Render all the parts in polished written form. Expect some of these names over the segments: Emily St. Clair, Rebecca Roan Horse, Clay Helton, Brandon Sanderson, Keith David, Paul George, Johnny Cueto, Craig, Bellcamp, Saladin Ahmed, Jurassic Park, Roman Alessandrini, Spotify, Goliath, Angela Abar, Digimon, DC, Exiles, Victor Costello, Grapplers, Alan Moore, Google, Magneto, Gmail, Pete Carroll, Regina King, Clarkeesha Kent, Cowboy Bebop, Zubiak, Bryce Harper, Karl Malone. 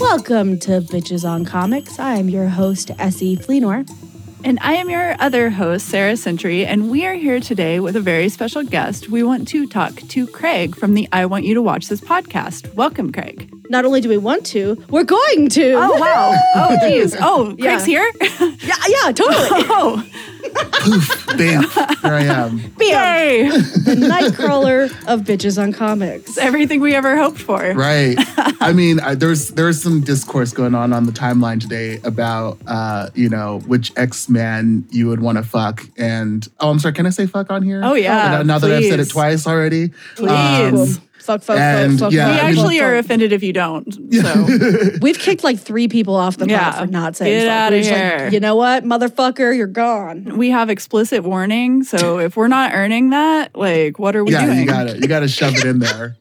Welcome to Bitches on Comics. I am your host, S.E. Fleenor. And I am your other host, Sarah Century, and we are here today with a very special guest. We want to talk to Craig from the I Want You to Watch This podcast. Welcome, Craig. Not only do we want to, we're going to. Oh, wow. Oh, geez. Oh, yeah. Craig's here? Yeah, totally. Oh. Poof, bam, there I am. Yay! The Nightcrawler of Bitches on Comics. It's everything we ever hoped for. Right. I mean, there's some discourse going on the timeline today about, which X-Man you would want to fuck. And, oh, I'm sorry, can I say fuck on here? Oh, yeah. Now that I've said it twice already. Please. Fuck. Yeah, we actually are offended if you don't. So we've kicked like 3 people off the pod for not saying fuck. Out of here. Like, you know what, motherfucker, you're gone. We have explicit warning, so if we're not earning that, like, what are we doing? Yeah, you got to shove it in there.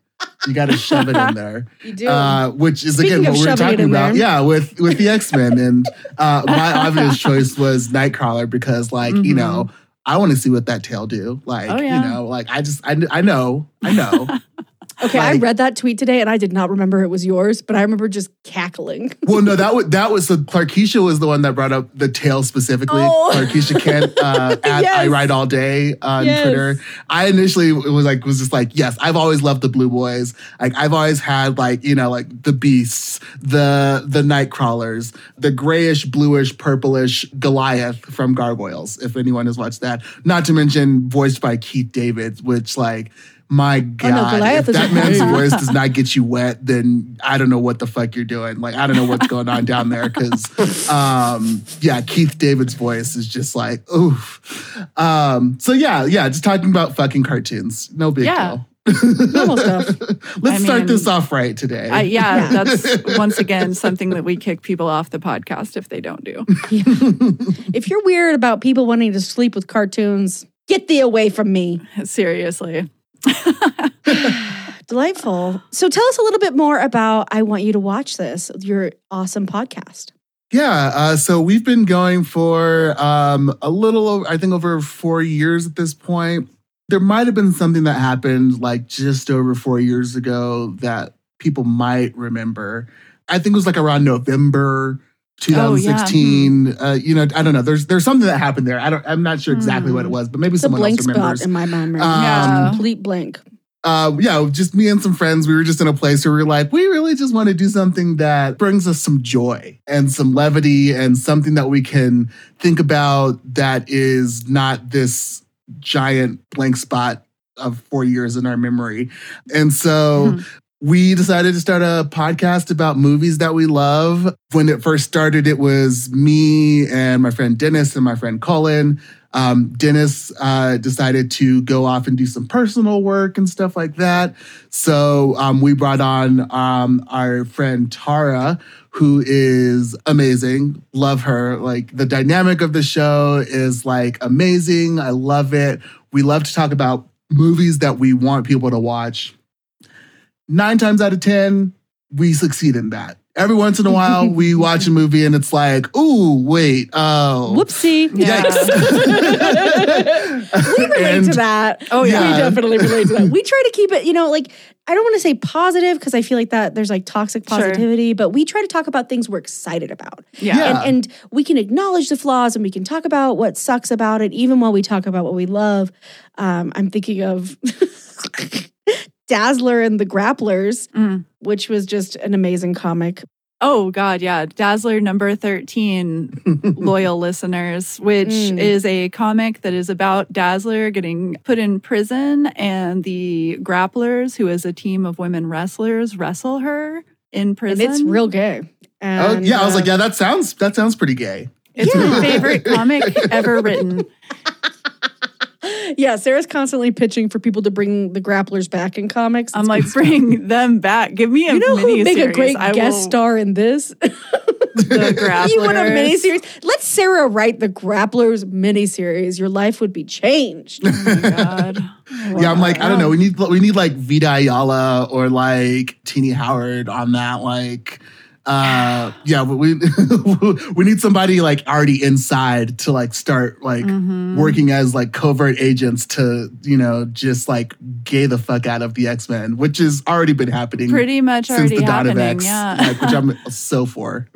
You got to shove it in there. You do. Which is, speaking again, what we were talking about. Yeah, with the X-Men. And my obvious choice was Nightcrawler because, like, mm-hmm. I want to see what that tail do. Like, I know. Okay, I read that tweet today, and I did not remember it was yours, but I remember just cackling. Well, no, so Clarkeesha was the one that brought up the tail specifically. Oh. Clarkeesha Kent at I Write All Day on Twitter. I initially was just like, yes, I've always loved the Blue Boys. Like, I've always had like the Beasts, the Nightcrawlers, the grayish, bluish, purplish Goliath from Gargoyles. If anyone has watched that, not to mention voiced by Keith David, which like. My God, oh, no, if that man's voice does not get you wet, then I don't know what the fuck you're doing. Like, I don't know what's going on down there because, Keith David's voice is just like, oof. So, just talking about fucking cartoons. No big deal. Normal stuff. Let's start this off right today. That's once again something that we kick people off the podcast if they don't do. Yeah. If you're weird about people wanting to sleep with cartoons, get thee away from me. Seriously. Delightful. So tell us a little bit more about I Want You to Watch This, your awesome podcast. Yeah. So we've been going for over 4 years at this point. There might have been something that happened like just over 4 years ago that people might remember. I think it was like around November 2016. I don't know. There's something that happened there. I'm not sure exactly what it was, but maybe it's someone else remembers. Spot in my mind, right? Complete blank. Just me and some friends. We were just in a place where we were like, we really just want to do something that brings us some joy and some levity and something that we can think about that is not this giant blank spot of 4 years in our memory. And so we decided to start a podcast about movies that we love. When it first started, it was me and my friend Dennis and my friend Colin. Dennis decided to go off and do some personal work and stuff like that. So we brought on our friend Tara, who is amazing. Love her. Like, the dynamic of the show is like amazing. I love it. We love to talk about movies that we want people to watch. 9 times out of 10, we succeed in that. Every once in a while, we watch a movie and it's like, ooh, wait, oh. Whoopsie. Yeah. We relate to that. Oh, yeah. We definitely relate to that. We try to keep it, you know, like, I don't want to say positive because I feel like that there's like toxic positivity, but we try to talk about things we're excited about. Yeah. And we can acknowledge the flaws and we can talk about what sucks about it, even while we talk about what we love. I'm thinking of... Dazzler and the Grapplers, which was just an amazing comic. Oh, God, yeah. Dazzler number 13, loyal listeners, which is a comic that is about Dazzler getting put in prison and the Grapplers, who is a team of women wrestlers, wrestle her in prison. And it's real gay. And, I was like, yeah, that sounds pretty gay. It's my favorite comic ever written. Yeah, Sarah's constantly pitching for people to bring the Grapplers back in comics. I'm like, bring them back. Give me a miniseries. You know who would make a great guest star in this? The Grapplers. You want a miniseries? Let Sarah write the Grapplers miniseries. Your life would be changed. Oh my God. Wow. Yeah, I'm like, I don't know. We need like Vida Ayala or like Teenie Howard on that. Like, we we need somebody like already inside to like start like working as like covert agents to, you know, just like gay the fuck out of the X-Men, which has already been happening pretty much since the dawn of X, like, which I'm so for.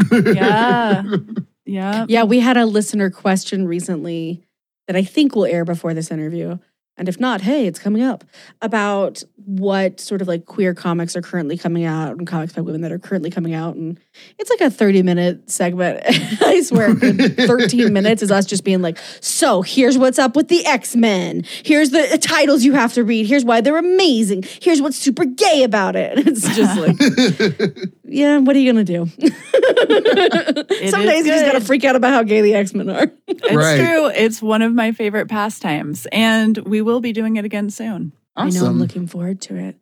Yeah. We had a listener question recently that I think will air before this interview. And if not, hey, it's coming up, about what sort of like queer comics are currently coming out and comics by women that are currently coming out. And it's like a 30-minute segment. I swear, 13 minutes is us just being like, so here's what's up with the X-Men. Here's the titles you have to read. Here's why they're amazing. Here's what's super gay about it. And it's just like, yeah, what are you going to do? Some days you just got to freak out about how gay the X-Men are. It's true. It's one of my favorite pastimes. And we will be doing it again soon. Awesome. I know, I'm looking forward to it.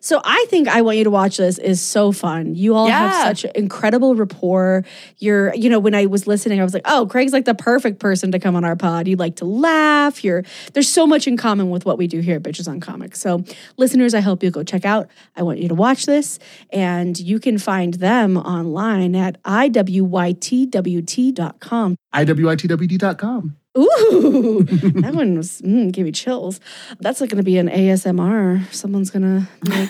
So I think I Want You to Watch This is so fun. You all have such incredible rapport. You're, you know, when I was listening, I was like, oh, Craig's like the perfect person to come on our pod. You like to laugh. There's so much in common with what we do here at Bitches on Comics. So listeners, I hope you'll go check out I Want You to Watch This. And you can find them online at iwytwt.com. iwytwt.com. Ooh, that one was, gave me chills. That's going to be an ASMR. Someone's going to make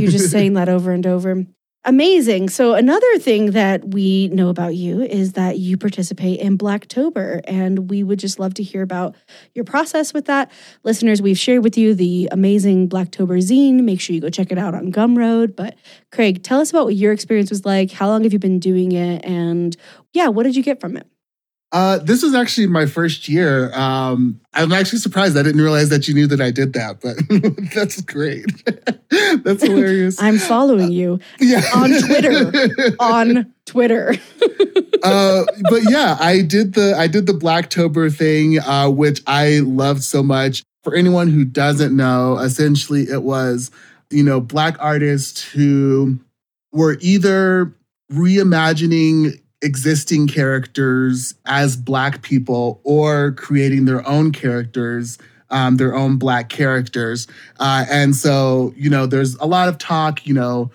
you just saying that over and over. Amazing. So another thing that we know about you is that you participate in Blacktober, and we would just love to hear about your process with that. Listeners, we've shared with you the amazing Blacktober zine. Make sure you go check it out on Gumroad. But Craig, tell us about what your experience was like. How long have you been doing it? And yeah, what did you get from it? This was actually my first year. I'm actually surprised. I didn't realize that you knew that I did that, but that's great. That's hilarious. I'm following you on Twitter. But yeah, I did the Blacktober thing, which I loved so much. For anyone who doesn't know, essentially it was, you know, Black artists who were either reimagining existing characters as Black people or creating their own characters, their own Black characters. And so, you know, there's a lot of talk, you know,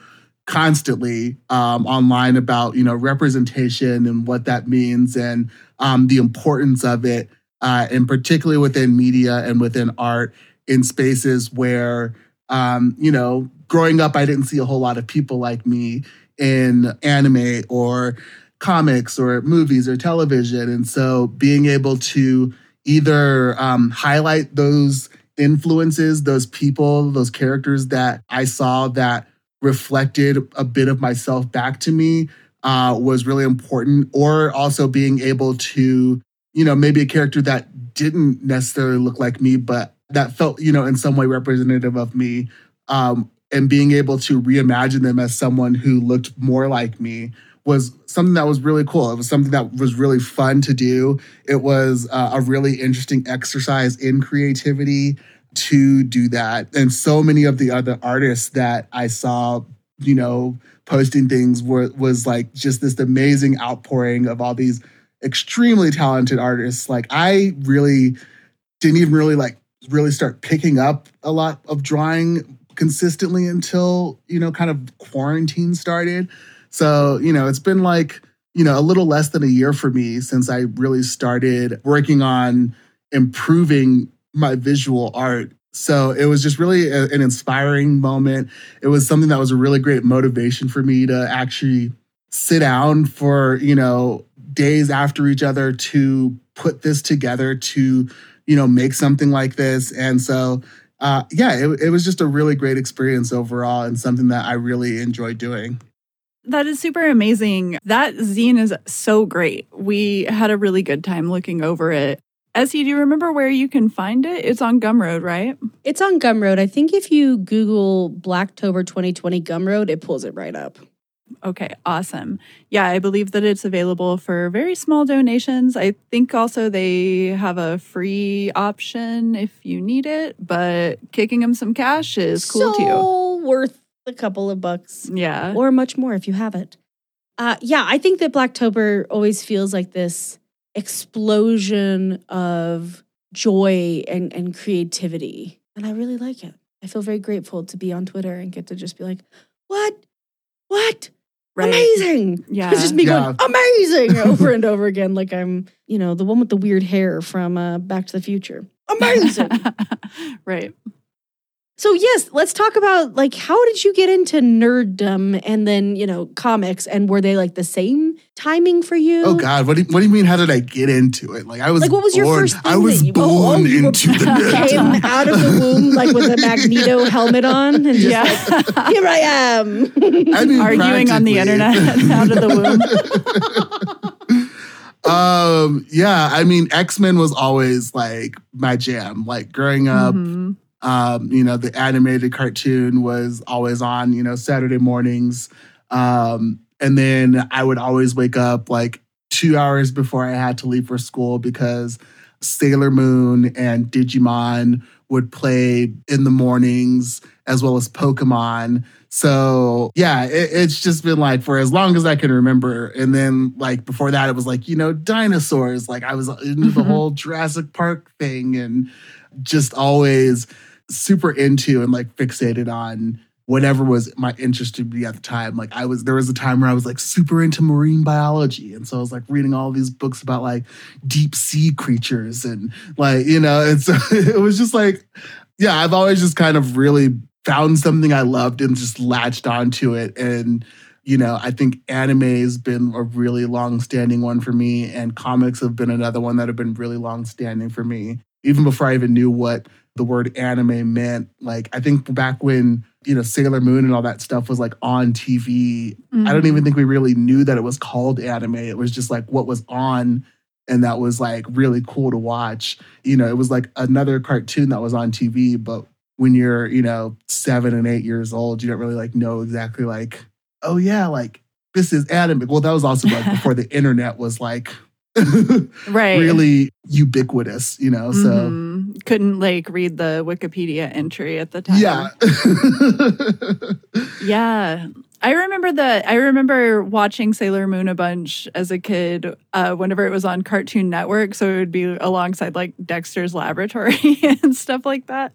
constantly online about, you know, representation and what that means and the importance of it, and particularly within media and within art in spaces where, you know, growing up, I didn't see a whole lot of people like me in anime or comics or movies or television. And so being able to either highlight those influences, those people, those characters that I saw that reflected a bit of myself back to me was really important. Or also being able to you know, maybe a character that didn't necessarily look like me, but that felt, you know, in some way representative of me, and being able to reimagine them as someone who looked more like me was something that was really cool. It was something that was really fun to do. It was a really interesting exercise in creativity to do that. And so many of the other artists that I saw, you know, posting things was like just this amazing outpouring of all these extremely talented artists. Like, I really didn't even really start picking up a lot of drawing consistently until, you know, kind of quarantine started. So, you know, it's been like, you know, a little less than a year for me since I really started working on improving my visual art. So it was just really an inspiring moment. It was something that was a really great motivation for me to actually sit down for, you know, days after each other to put this together, to, you know, make something like this. And so, it was just a really great experience overall and something that I really enjoy doing. That is super amazing. That zine is so great. We had a really good time looking over it. S.E., do you remember where you can find it? It's on Gumroad, right? It's on Gumroad. I think if you Google Blacktober 2020 Gumroad, it pulls it right up. Okay, awesome. Yeah, I believe that it's available for very small donations. I think also they have a free option if you need it, but kicking them some cash is cool too. So worth a couple of bucks. Yeah. Or much more if you have it. I think that Blacktober always feels like this explosion of joy and creativity. And I really like it. I feel very grateful to be on Twitter and get to just be like, what? Right. Amazing. Yeah. It's just me going, amazing, over and over again. Like I'm, you know, the one with the weird hair from Back to the Future. Amazing. Right. So yes, let's talk about like, how did you get into nerddom and then, you know, comics, and were they like the same timing for you? Oh God, what do you mean? How did I get into it? Like I was like, what was your first thing? I was born into the nerddom. Came out of the womb like with a Magneto helmet on, and just like, here I am. I mean, arguing on the internet out of the womb. I mean, X-Men was always like my jam. Like growing up. Mm-hmm. You know, the animated cartoon was always on, you know, Saturday mornings. And then I would always wake up like 2 hours before I had to leave for school because Sailor Moon and Digimon would play in the mornings, as well as Pokemon. So yeah, it's just been like for as long as I can remember. And then like before that, it was like, you know, dinosaurs. Like I was into the whole Jurassic Park thing and just always super into and like fixated on whatever was my interest to be at the time. Like there was a time where I was like super into marine biology. And so I was like reading all these books about like deep sea creatures and like, you know, and so it was just like, yeah, I've always just kind of really found something I loved and just latched onto it. And, you know, I think anime has been a really long-standing one for me, and comics have been another one that have been really long-standing for me. Even before I even knew what the word anime meant, like I think back when, you know, Sailor Moon and all that stuff was like on TV, I don't even think we really knew that it was called anime. It was just like what was on, and that was like really cool to watch. You know, it was like another cartoon that was on TV, but when you're, you know, 7 and 8 years old, you don't really like know exactly like, oh yeah, like this is anime. Well, that was also like before the internet was like right, really ubiquitous, you know, so couldn't like read the Wikipedia entry at the time. Yeah. I remember watching Sailor Moon a bunch as a kid whenever it was on Cartoon Network, so it would be alongside like Dexter's Laboratory and stuff like that.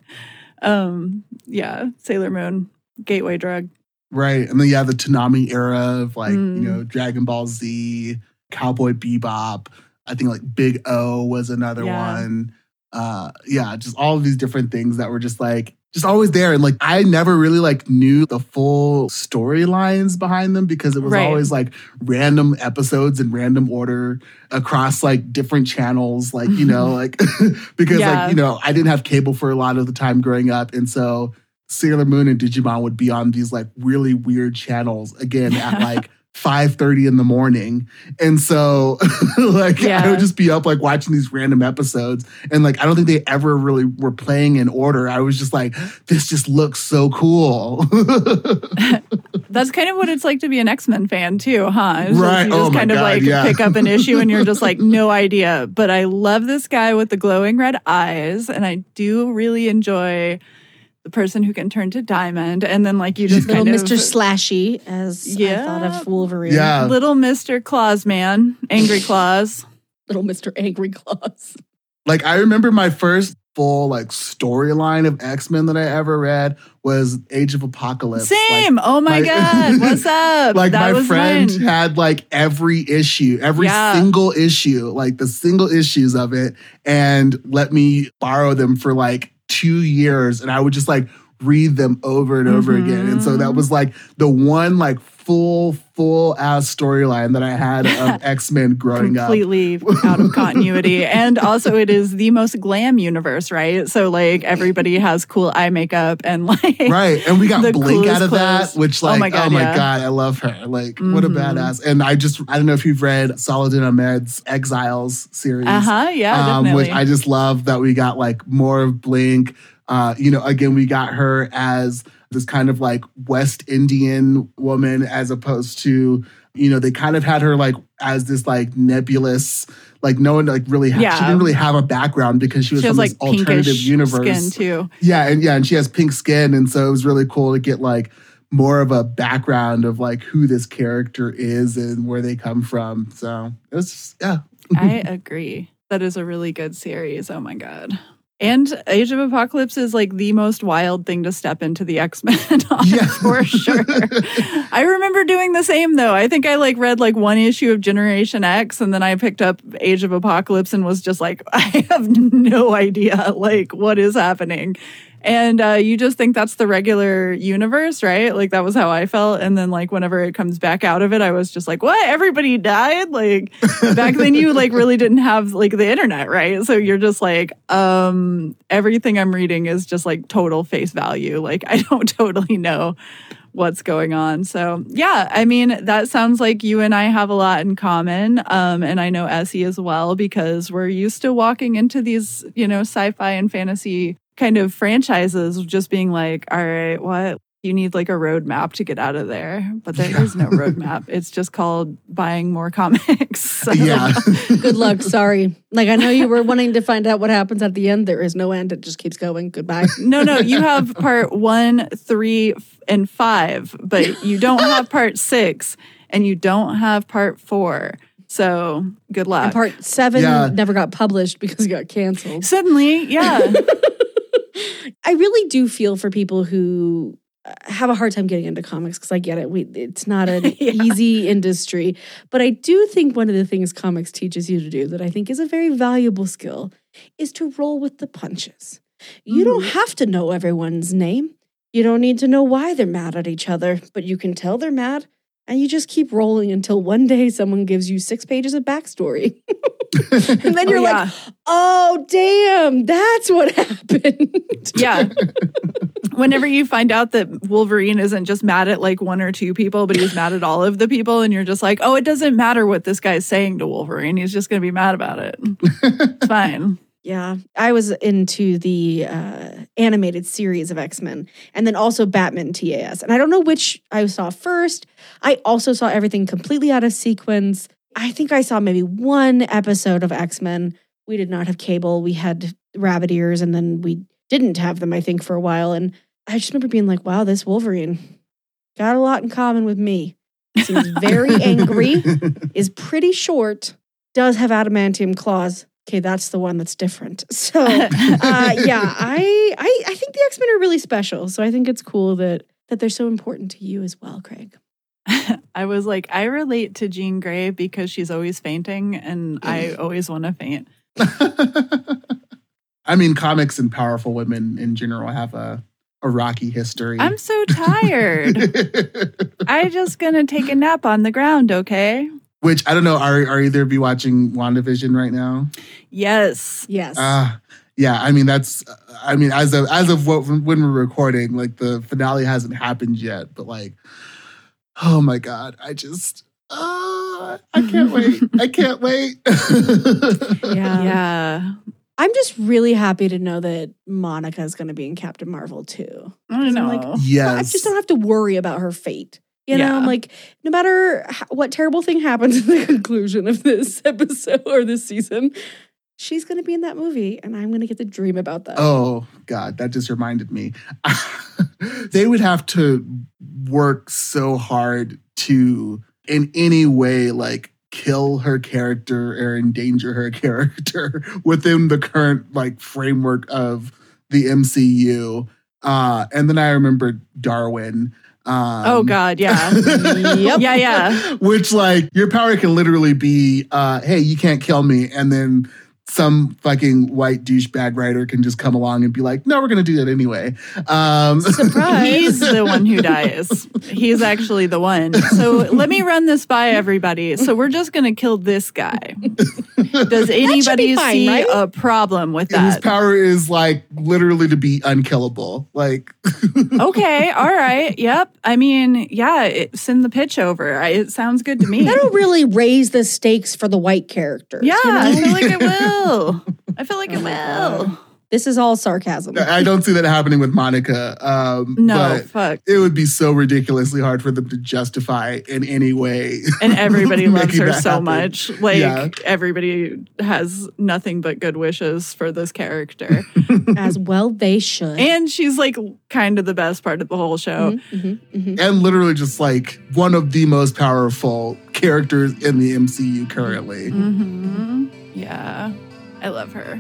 Sailor Moon, gateway drug. Right. And then the Toonami era of like, you know, Dragon Ball Z, Cowboy Bebop. I think like Big O was another one. Just all of these different things that were just like, just always there. And like, I never really like knew the full storylines behind them because it was always like random episodes in random order across like different channels. Like, you know, like, because like, you know, I didn't have cable for a lot of the time growing up. And so Sailor Moon and Digimon would be on these like really weird channels again at like 5:30 in the morning. And so I would just be up like watching these random episodes. And like, I don't think they ever really were playing in order. I was just like, this just looks so cool. That's kind of what it's like to be an X-Men fan too, huh? It's right. Just, you just pick up an issue and you're just like, no idea. But I love this guy with the glowing red eyes. And I do really enjoy the person who can turn to diamond, and then like you just little kind of, Mr. Slashy, as I thought of Wolverine. Yeah. Little Mr. Claws, man. Angry Claws. Little Mr. Angry Claws. Like, I remember my first full like storyline of X-Men that I ever read was Age of Apocalypse. Same. Like, oh my God. What's up? Like that my friend mine. Had like every issue, single issue, like the single issues of it, and let me borrow them for like 2 years, and I would just like read them over and over again. And so that was like the one like full ass storyline that I had of X-Men growing up. Completely out of continuity. And also it is the most glam universe, right? So like everybody has cool eye makeup and like right. And we got Blink out of that, which like oh my God, I love her. Like what a badass. And I don't know if you've read Saladin Ahmed's Exiles series. Definitely. Which I just love that we got like more of Blink. Again, we got her as this kind of like West Indian woman, as opposed to, they kind of had her like as this like nebulous, like no one like really had, she didn't really have a background because she was from this like alternative universe. Skin too. And she has pink skin, and so it was really cool to get like more of a background of like who this character is and where they come from. So it was I agree. That is a really good series. Oh my God. And Age of Apocalypse is like the most wild thing to step into the X-Men on, for sure. I remember doing the same though. I think I like read like one issue of Generation X, and then I picked up Age of Apocalypse and was just like, I have no idea like what is happening. And you just think that's the regular universe, right? Like that was how I felt. And then like whenever it comes back out of it, I was just like, what? Everybody died? Like back then you like really didn't have like the internet, right? So you're just like, everything I'm reading is just like total face value. Like I don't totally know what's going on. So I mean, that sounds like you and I have a lot in common. And I know Essie as well, because we're used to walking into these, sci-fi and fantasy kind of franchises just being like, all right, what? You need like a roadmap to get out of there. But there is no roadmap. It's just called buying more comics. So. Yeah. Good luck. Sorry. Like, I know you were wanting to find out what happens at the end. There is no end. It just keeps going. Goodbye. No. You have part 1, 3, and 5, but you don't have part 6 and you don't have part 4. So good luck. And part 7 never got published because it got canceled. Suddenly. Yeah. I really do feel for people who have a hard time getting into comics, because I get it. It's not an easy industry. But I do think one of the things comics teaches you to do that I think is a very valuable skill is to roll with the punches. You don't have to know everyone's name. You don't need to know why they're mad at each other, but you can tell they're mad. And you just keep rolling until one day someone gives you 6 pages of backstory. And then you're like, oh, damn, that's what happened. Yeah. Whenever you find out that Wolverine isn't just mad at like one or two people, but he's mad at all of the people. And you're just like, oh, it doesn't matter what this guy's saying to Wolverine. He's just going to be mad about it. It's fine. Yeah, I was into the animated series of X-Men, and then also Batman TAS. And I don't know which I saw first. I also saw everything completely out of sequence. I think I saw maybe one episode of X-Men. We did not have cable. We had rabbit ears, and then we didn't have them, I think, for a while. And I just remember being like, wow, this Wolverine got a lot in common with me. Seems very angry, is pretty short, does have adamantium claws. Okay, that's the one that's different. So, I think the X-Men are really special. So I think it's cool that they're so important to you as well, Craig. I was like, I relate to Jean Grey because she's always fainting, and I always want to faint. I mean, comics and powerful women in general have a rocky history. I'm so tired. I'm just going to take a nap on the ground, okay? Which, I don't know, are either of you watching WandaVision right now? Yes. I mean, as of when we're recording, like the finale hasn't happened yet, but like, oh my God, I can't wait. I can't wait. Yeah. I'm just really happy to know that Monica is going to be in Captain Marvel too. I know. I just don't have to worry about her fate. You know, I'm like, no matter what terrible thing happens at the conclusion of this episode or this season, she's going to be in that movie and I'm going to get to dream about that. Oh, God, that just reminded me. They would have to work so hard to, in any way, like, kill her character or endanger her character within the current, like, framework of the MCU. And then I remembered Darwin. Oh, God, yeah. Yep. Yeah. Which, like, your power can literally be, hey, you can't kill me. And then some fucking white douchebag writer can just come along and be like, no, we're going to do that anyway. Surprise. He's the one who dies. He's actually the one. So let me run this by everybody. So we're just going to kill this guy. Does anybody see a problem with that? And his power is like literally to be unkillable. Like, okay. All right. Yep. I mean, send the pitch over. It sounds good to me. That'll really raise the stakes for the white characters. Yeah. You know? I feel like it will. I feel like it will. This is all sarcasm. I don't see that happening with Monica. No, fuck. It would be so ridiculously hard for them to justify in any way. And everybody loves her so much. Like, everybody has nothing but good wishes for this character. As well they should. And she's, like, kind of the best part of the whole show. And literally just, like, one of the most powerful characters in the MCU currently. Yeah, I love her.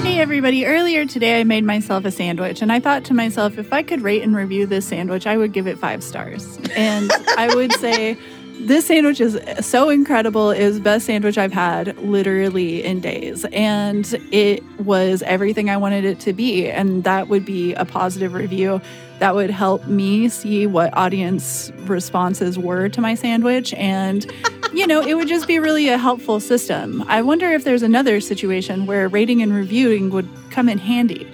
Hey everybody, earlier today I made myself a sandwich and I thought to myself, if I could rate and review this sandwich, I would give it 5 stars. And I would say, this sandwich is so incredible. It is the best sandwich I've had literally in days. And it was everything I wanted it to be. And that would be a positive review. That would help me see what audience responses were to my sandwich. And, it would just be really a helpful system. I wonder if there's another situation where rating and reviewing would come in handy.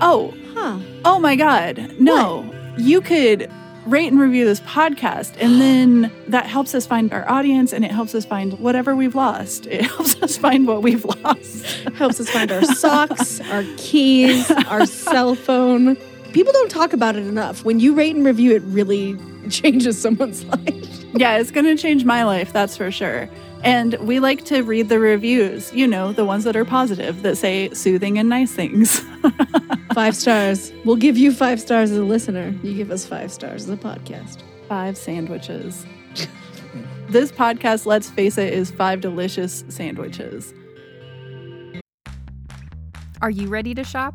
Oh, huh. Oh my God. No, what? You could rate and review this podcast, and then that helps us find our audience, and it helps us find whatever we've lost. It helps us find what we've lost. Helps us find our socks, our keys, our cell phone. People don't talk about it enough. When you rate and review, it really changes someone's life. Yeah, it's going to change my life, that's for sure. And we like to read the reviews, the ones that are positive, that say soothing and nice things. 5 stars. We'll give you 5 stars as a listener. You give us 5 stars as a podcast. 5 sandwiches. This podcast, let's face it, is 5 delicious sandwiches. Are you ready to shop?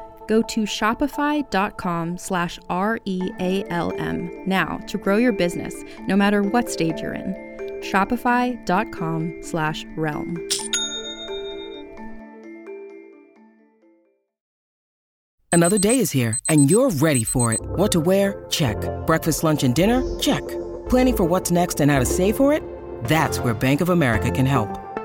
Go to shopify.com/realm now to grow your business, no matter what stage you're in. Shopify.com/realm. Another day is here, and you're ready for it. What to wear? Check. Breakfast, lunch, and dinner? Check. Planning for what's next and how to save for it? That's where Bank of America can help.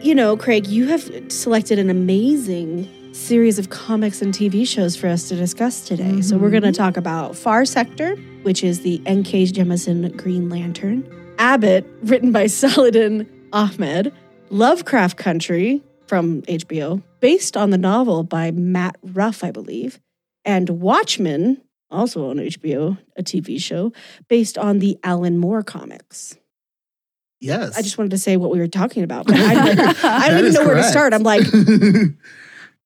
You know, Craig, you have selected an amazing series of comics and TV shows for us to discuss today. Mm-hmm. So we're going to talk about Far Sector, which is the N.K. Jemisin Green Lantern. Abbott, written by Saladin Ahmed. Lovecraft Country, from HBO, based on the novel by Matt Ruff, I believe. And Watchmen, also on HBO, a TV show, based on the Alan Moore comics. Yes. I just wanted to say what we were talking about, but I don't even know correct. Where to start. I'm like...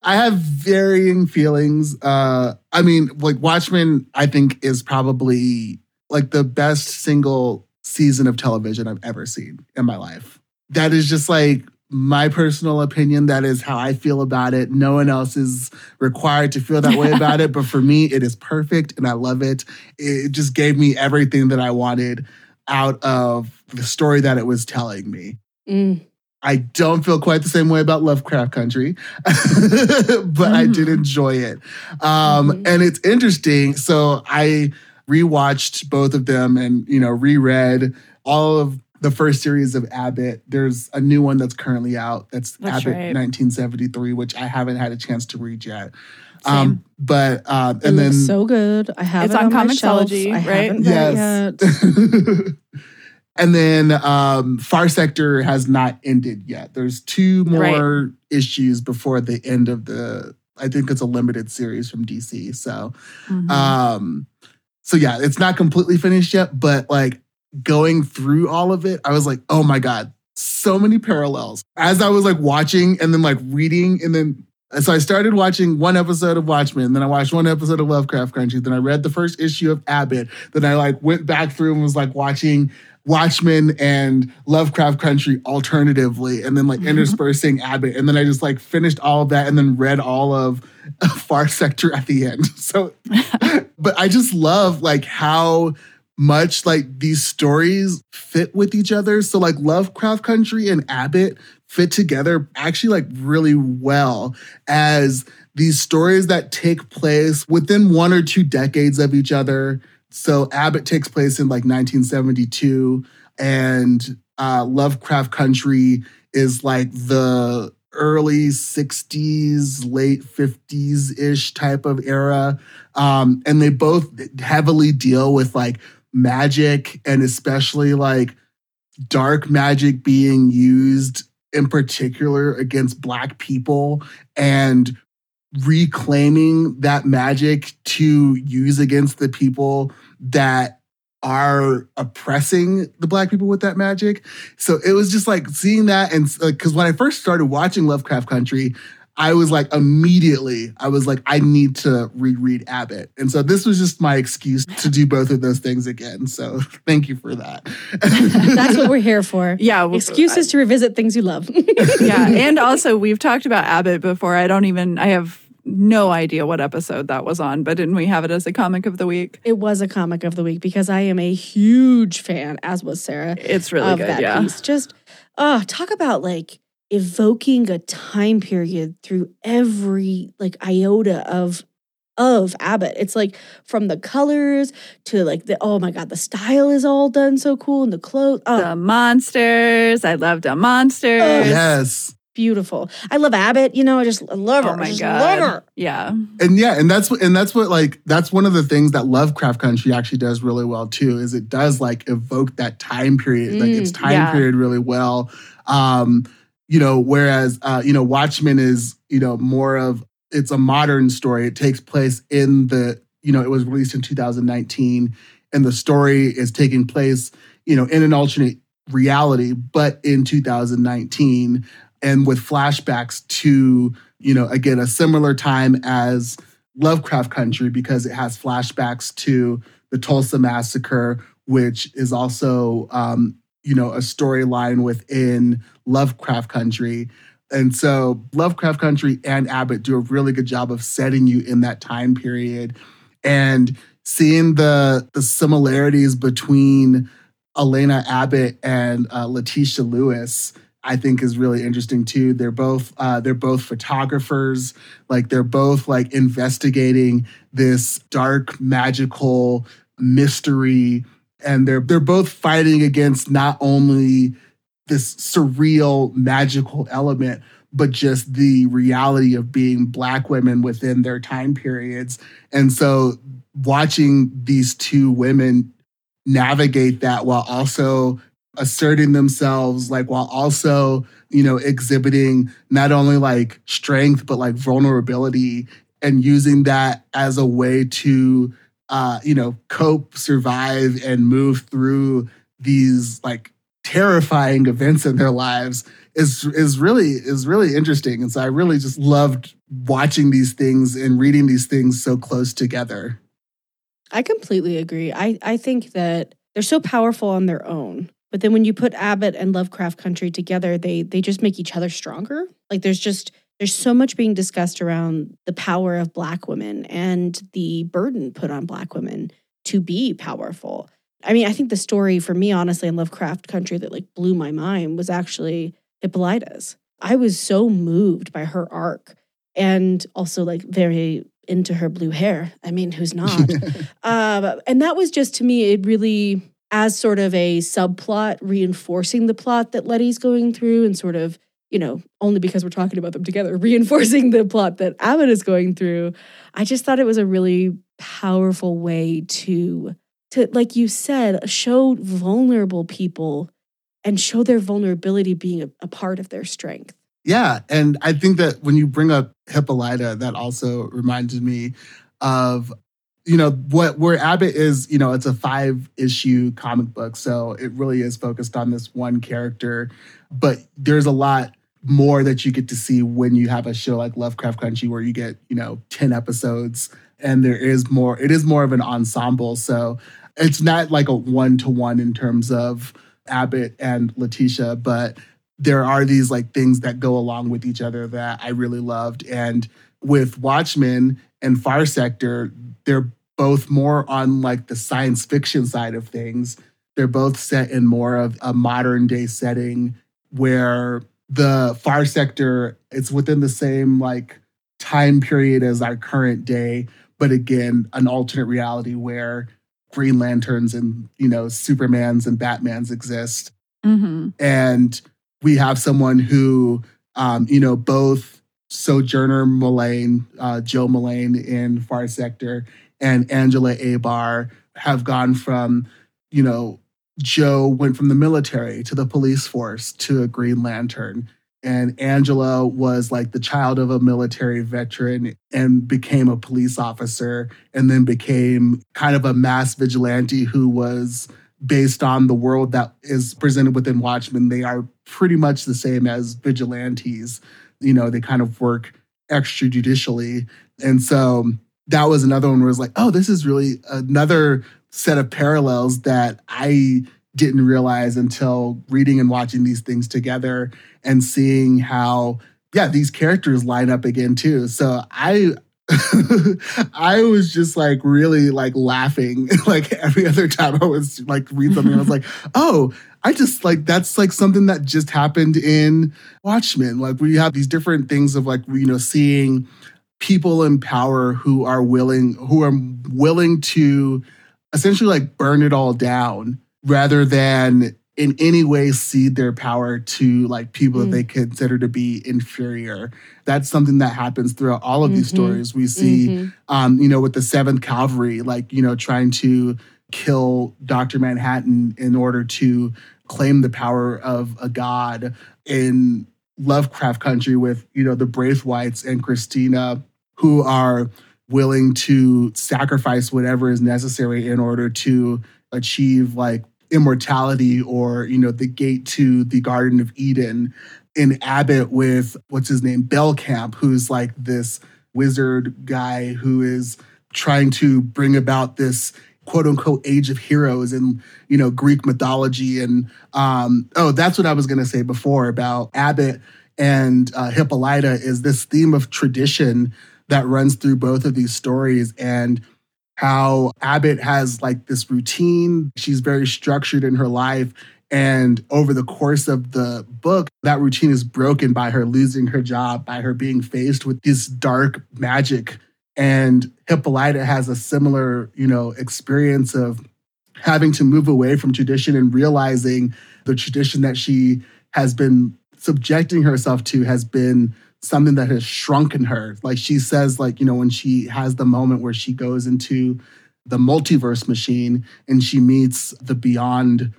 I have varying feelings. I mean, like Watchmen, I think, is probably like the best single season of television I've ever seen in my life. That is just like my personal opinion. That is how I feel about it. No one else is required to feel that way about it. But for me, it is perfect and I love it. It just gave me everything that I wanted out of the story that it was telling me. Mm. I don't feel quite the same way about Lovecraft Country, but I did enjoy it. And it's interesting. So I rewatched both of them and, you know, reread all of the first series of Abbott. There's a new one that's currently out. That's Abbott right. 1973, which I haven't had a chance to read yet. But and then so good. I have it's it on Comixology, right? Haven't yes. Yet. And then Far Sector has not ended yet. There's two more right. issues before the end of the. I think it's a limited series from DC. So, so yeah, it's not completely finished yet. But like going through all of it, I was like, oh my God, so many parallels. As I was like watching and then like reading and then. So I started watching one episode of Watchmen, then I watched one episode of Lovecraft Country, then I read the first issue of Abbott, then I like went back through and was like watching Watchmen and Lovecraft Country alternatively, and then like interspersing Abbott, and then I just like finished all of that and then read all of Far Sector at the end. So, but I just love like how much like these stories fit with each other. So like Lovecraft Country and Abbott fit together actually like really well as these stories that take place within one or two decades of each other. So Abbott takes place in like 1972 and Lovecraft Country is like the early 60s, late 50s-ish type of era. And they both heavily deal with like magic and especially like dark magic being used in particular against Black people and reclaiming that magic to use against the people that are oppressing the Black people with that magic. So it was just like seeing that. And because when I first started watching Lovecraft Country, I was like, immediately, I was like, I need to reread Abbott. And so this was just my excuse to do both of those things again. So thank you for that. That's what we're here for. Yeah. Well, excuses to revisit things you love. Yeah. And also, we've talked about Abbott before. I have no idea what episode that was on, but didn't we have it as a comic of the week? It was a comic of the week because I am a huge fan, as was Sarah. It's really good, yeah. Piece. Just, talk about like evoking a time period through every like iota of Abbott. It's like from the colors to like the, oh my God, the style is all done so cool and the clothes. The monsters. I love the monsters. Oh, yes. Beautiful. I love Abbott. You know, I just love her. Oh my God. Love her. Yeah. And yeah, and that's what like that's one of the things that Lovecraft Country actually does really well too. Is it does like evoke that time period, like its time period really well. You know, whereas Watchmen is more of it's a modern story. It takes place in the it was released in 2019, and the story is taking place in an alternate reality, but in 2019. And with flashbacks to, again, a similar time as Lovecraft Country because it has flashbacks to the Tulsa Massacre, which is also, a storyline within Lovecraft Country. And so Lovecraft Country and Abbott do a really good job of setting you in that time period and seeing the similarities between Elena Abbott and Letitia Lewis, I think is really interesting too. They're both photographers. Like they're both like investigating this dark magical mystery, and they're both fighting against not only this surreal magical element, but just the reality of being Black women within their time periods. And so, watching these two women navigate that while also asserting themselves, like while also, exhibiting not only like strength, but like vulnerability and using that as a way to, cope, survive, and move through these like terrifying events in their lives is really interesting. And so I really just loved watching these things and reading these things so close together. I completely agree. I think that they're so powerful on their own. But then when you put Abbott and Lovecraft Country together, they just make each other stronger. Like there's so much being discussed around the power of Black women and the burden put on Black women to be powerful. I mean, I think the story for me, honestly, in Lovecraft Country that like blew my mind was actually Hippolyta's. I was so moved by her arc and also like very into her blue hair. I mean, who's not? And that was just, to me, it really, as sort of a subplot reinforcing the plot that Letty's going through and sort of, only because we're talking about them together, reinforcing the plot that Abbott is going through. I just thought it was a really powerful way to like you said, show vulnerable people and show their vulnerability being a part of their strength. Yeah. And I think that when you bring up Hippolyta, that also reminded me of where Abbott is, it's a 5-issue comic book. So it really is focused on this one character. But there's a lot more that you get to see when you have a show like Lovecraft Country where you get, 10 episodes. And there is more, it is more of an ensemble. So it's not like a one-to-one in terms of Abbott and Letitia, but there are these like things that go along with each other that I really loved. And with Watchmen and Far Sector, they're both more on like the science fiction side of things. They're both set in more of a modern day setting where the Far Sector, it's within the same like time period as our current day, but again, an alternate reality where Green Lanterns and, Supermans and Batmans exist. Mm-hmm. And we have someone who, both Sojourner Mulane, Joe Mulane in Far Sector, and Angela Abar have gone from, Joe went from the military to the police force to a Green Lantern. And Angela was like the child of a military veteran and became a police officer and then became kind of a mass vigilante who was based on the world that is presented within Watchmen. They are pretty much the same as vigilantes. They kind of work extrajudicially. And so that was another one where it's like, oh, this is really another set of parallels that I didn't realize until reading and watching these things together and seeing how, yeah, these characters line up again too. So I was just like really like laughing like every other time I was like read something. I was like, oh, I just like that's like something that just happened in Watchmen. Like we have these different things of like, you know, seeing people in power who are willing to essentially like burn it all down rather than in any way cede their power to like people that they consider to be inferior. That's something that happens throughout all of these stories. We see, you know, with the 7th Cavalry, like, you know, trying to kill Dr. Manhattan in order to claim the power of a god. In Lovecraft Country with, you know, the Braithwaites and Christina, who are willing to sacrifice whatever is necessary in order to achieve like immortality or, you know, the gate to the Garden of Eden. In Abbott with, what's his name, Bellcamp, who's like this wizard guy who is trying to bring about this quote unquote age of heroes in, you know, Greek mythology. And, that's what I was going to say before about Abbott and Hippolyta is this theme of tradition that runs through both of these stories, and how Abbott has like this routine. She's very structured in her life. And over the course of the book, that routine is broken by her losing her job, by her being faced with this dark magic. And Hippolyta has a similar, you know, experience of having to move away from tradition and realizing the tradition that she has been subjecting herself to has been something that has shrunken her. Like she says, like, you know, when she has the moment where she goes into the multiverse machine and she meets the beyond.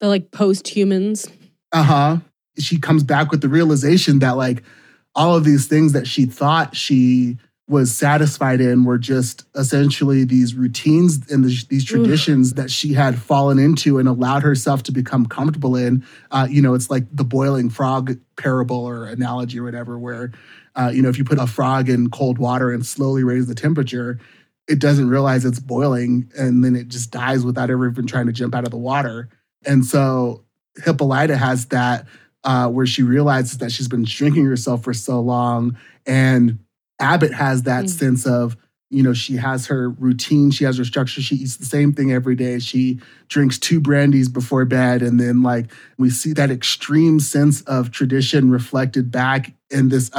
The like post-humans. She comes back with the realization that like all of these things that she thought she was satisfied in were just essentially these routines and these traditions that she had fallen into and allowed herself to become comfortable in. You know, it's like the boiling frog parable or analogy or whatever, where, you know, if you put a frog in cold water and slowly raise the temperature, it doesn't realize it's boiling and then it just dies without ever even trying to jump out of the water. And so Hippolyta has that where she realizes that she's been shrinking herself for so long, and Abbott has that sense of, you know, she has her routine, she has her structure, she eats the same thing every day, she drinks 2 brandies before bed, and then like we see that extreme sense of tradition reflected back in this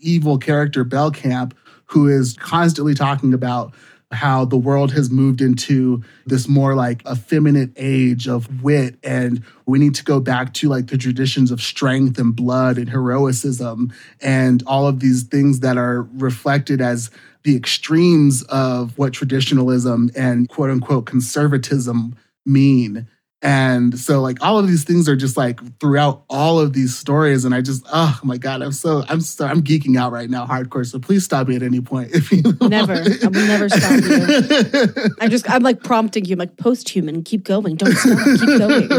evil character, Bellcamp, who is constantly talking about how the world has moved into this more like effeminate age of wit, and we need to go back to like the traditions of strength and blood and heroism and all of these things that are reflected as the extremes of what traditionalism and quote unquote conservatism mean. And so like all of these things are just like throughout all of these stories. And I just, oh my God, I'm geeking out right now, hardcore. So please stop me at any point. If you never, I will never stop you. I'm like prompting you, I'm like post-human, keep going. Don't stop, keep going.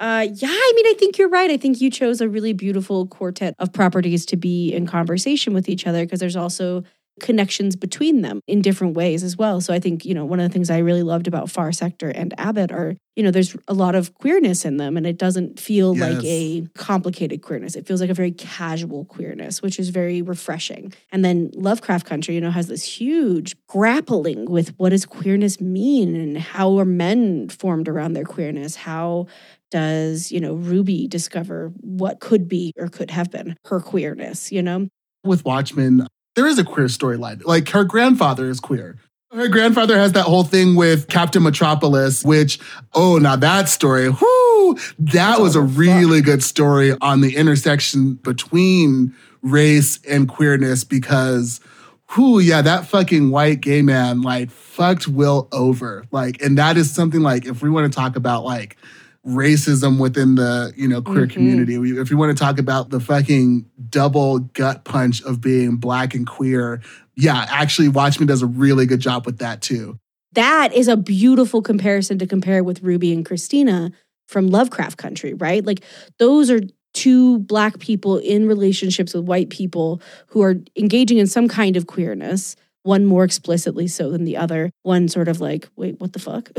Yeah, I mean, I think you're right. I think you chose a really beautiful quartet of properties to be in conversation with each other, because there's also connections between them in different ways as well. So I think, you know, one of the things I really loved about Far Sector and Abbott are, you know, there's a lot of queerness in them, and it doesn't feel like a complicated queerness. It feels like a very casual queerness, which is very refreshing. And then Lovecraft Country, you know, has this huge grappling with what does queerness mean and how are men formed around their queerness? How does, you know, Ruby discover what could be or could have been her queerness, you know? With Watchmen, there is a queer storyline. Like, her grandfather is queer. Her grandfather has that whole thing with Captain Metropolis, which, oh, now that story, whoo, that was a really good story on the intersection between race and queerness, because, whoo, yeah, that fucking white gay man, like, fucked Will over. Like, and that is something, like, if we want to talk about, like, racism within the, you know, queer community. If you want to talk about the fucking double gut punch of being black and queer, yeah, actually Watchmen does a really good job with that too. That is a beautiful comparison to compare with Ruby and Christina from Lovecraft Country, right? Like those are two Black people in relationships with white people who are engaging in some kind of queerness, one more explicitly so than the other, one sort of like, wait, what the fuck?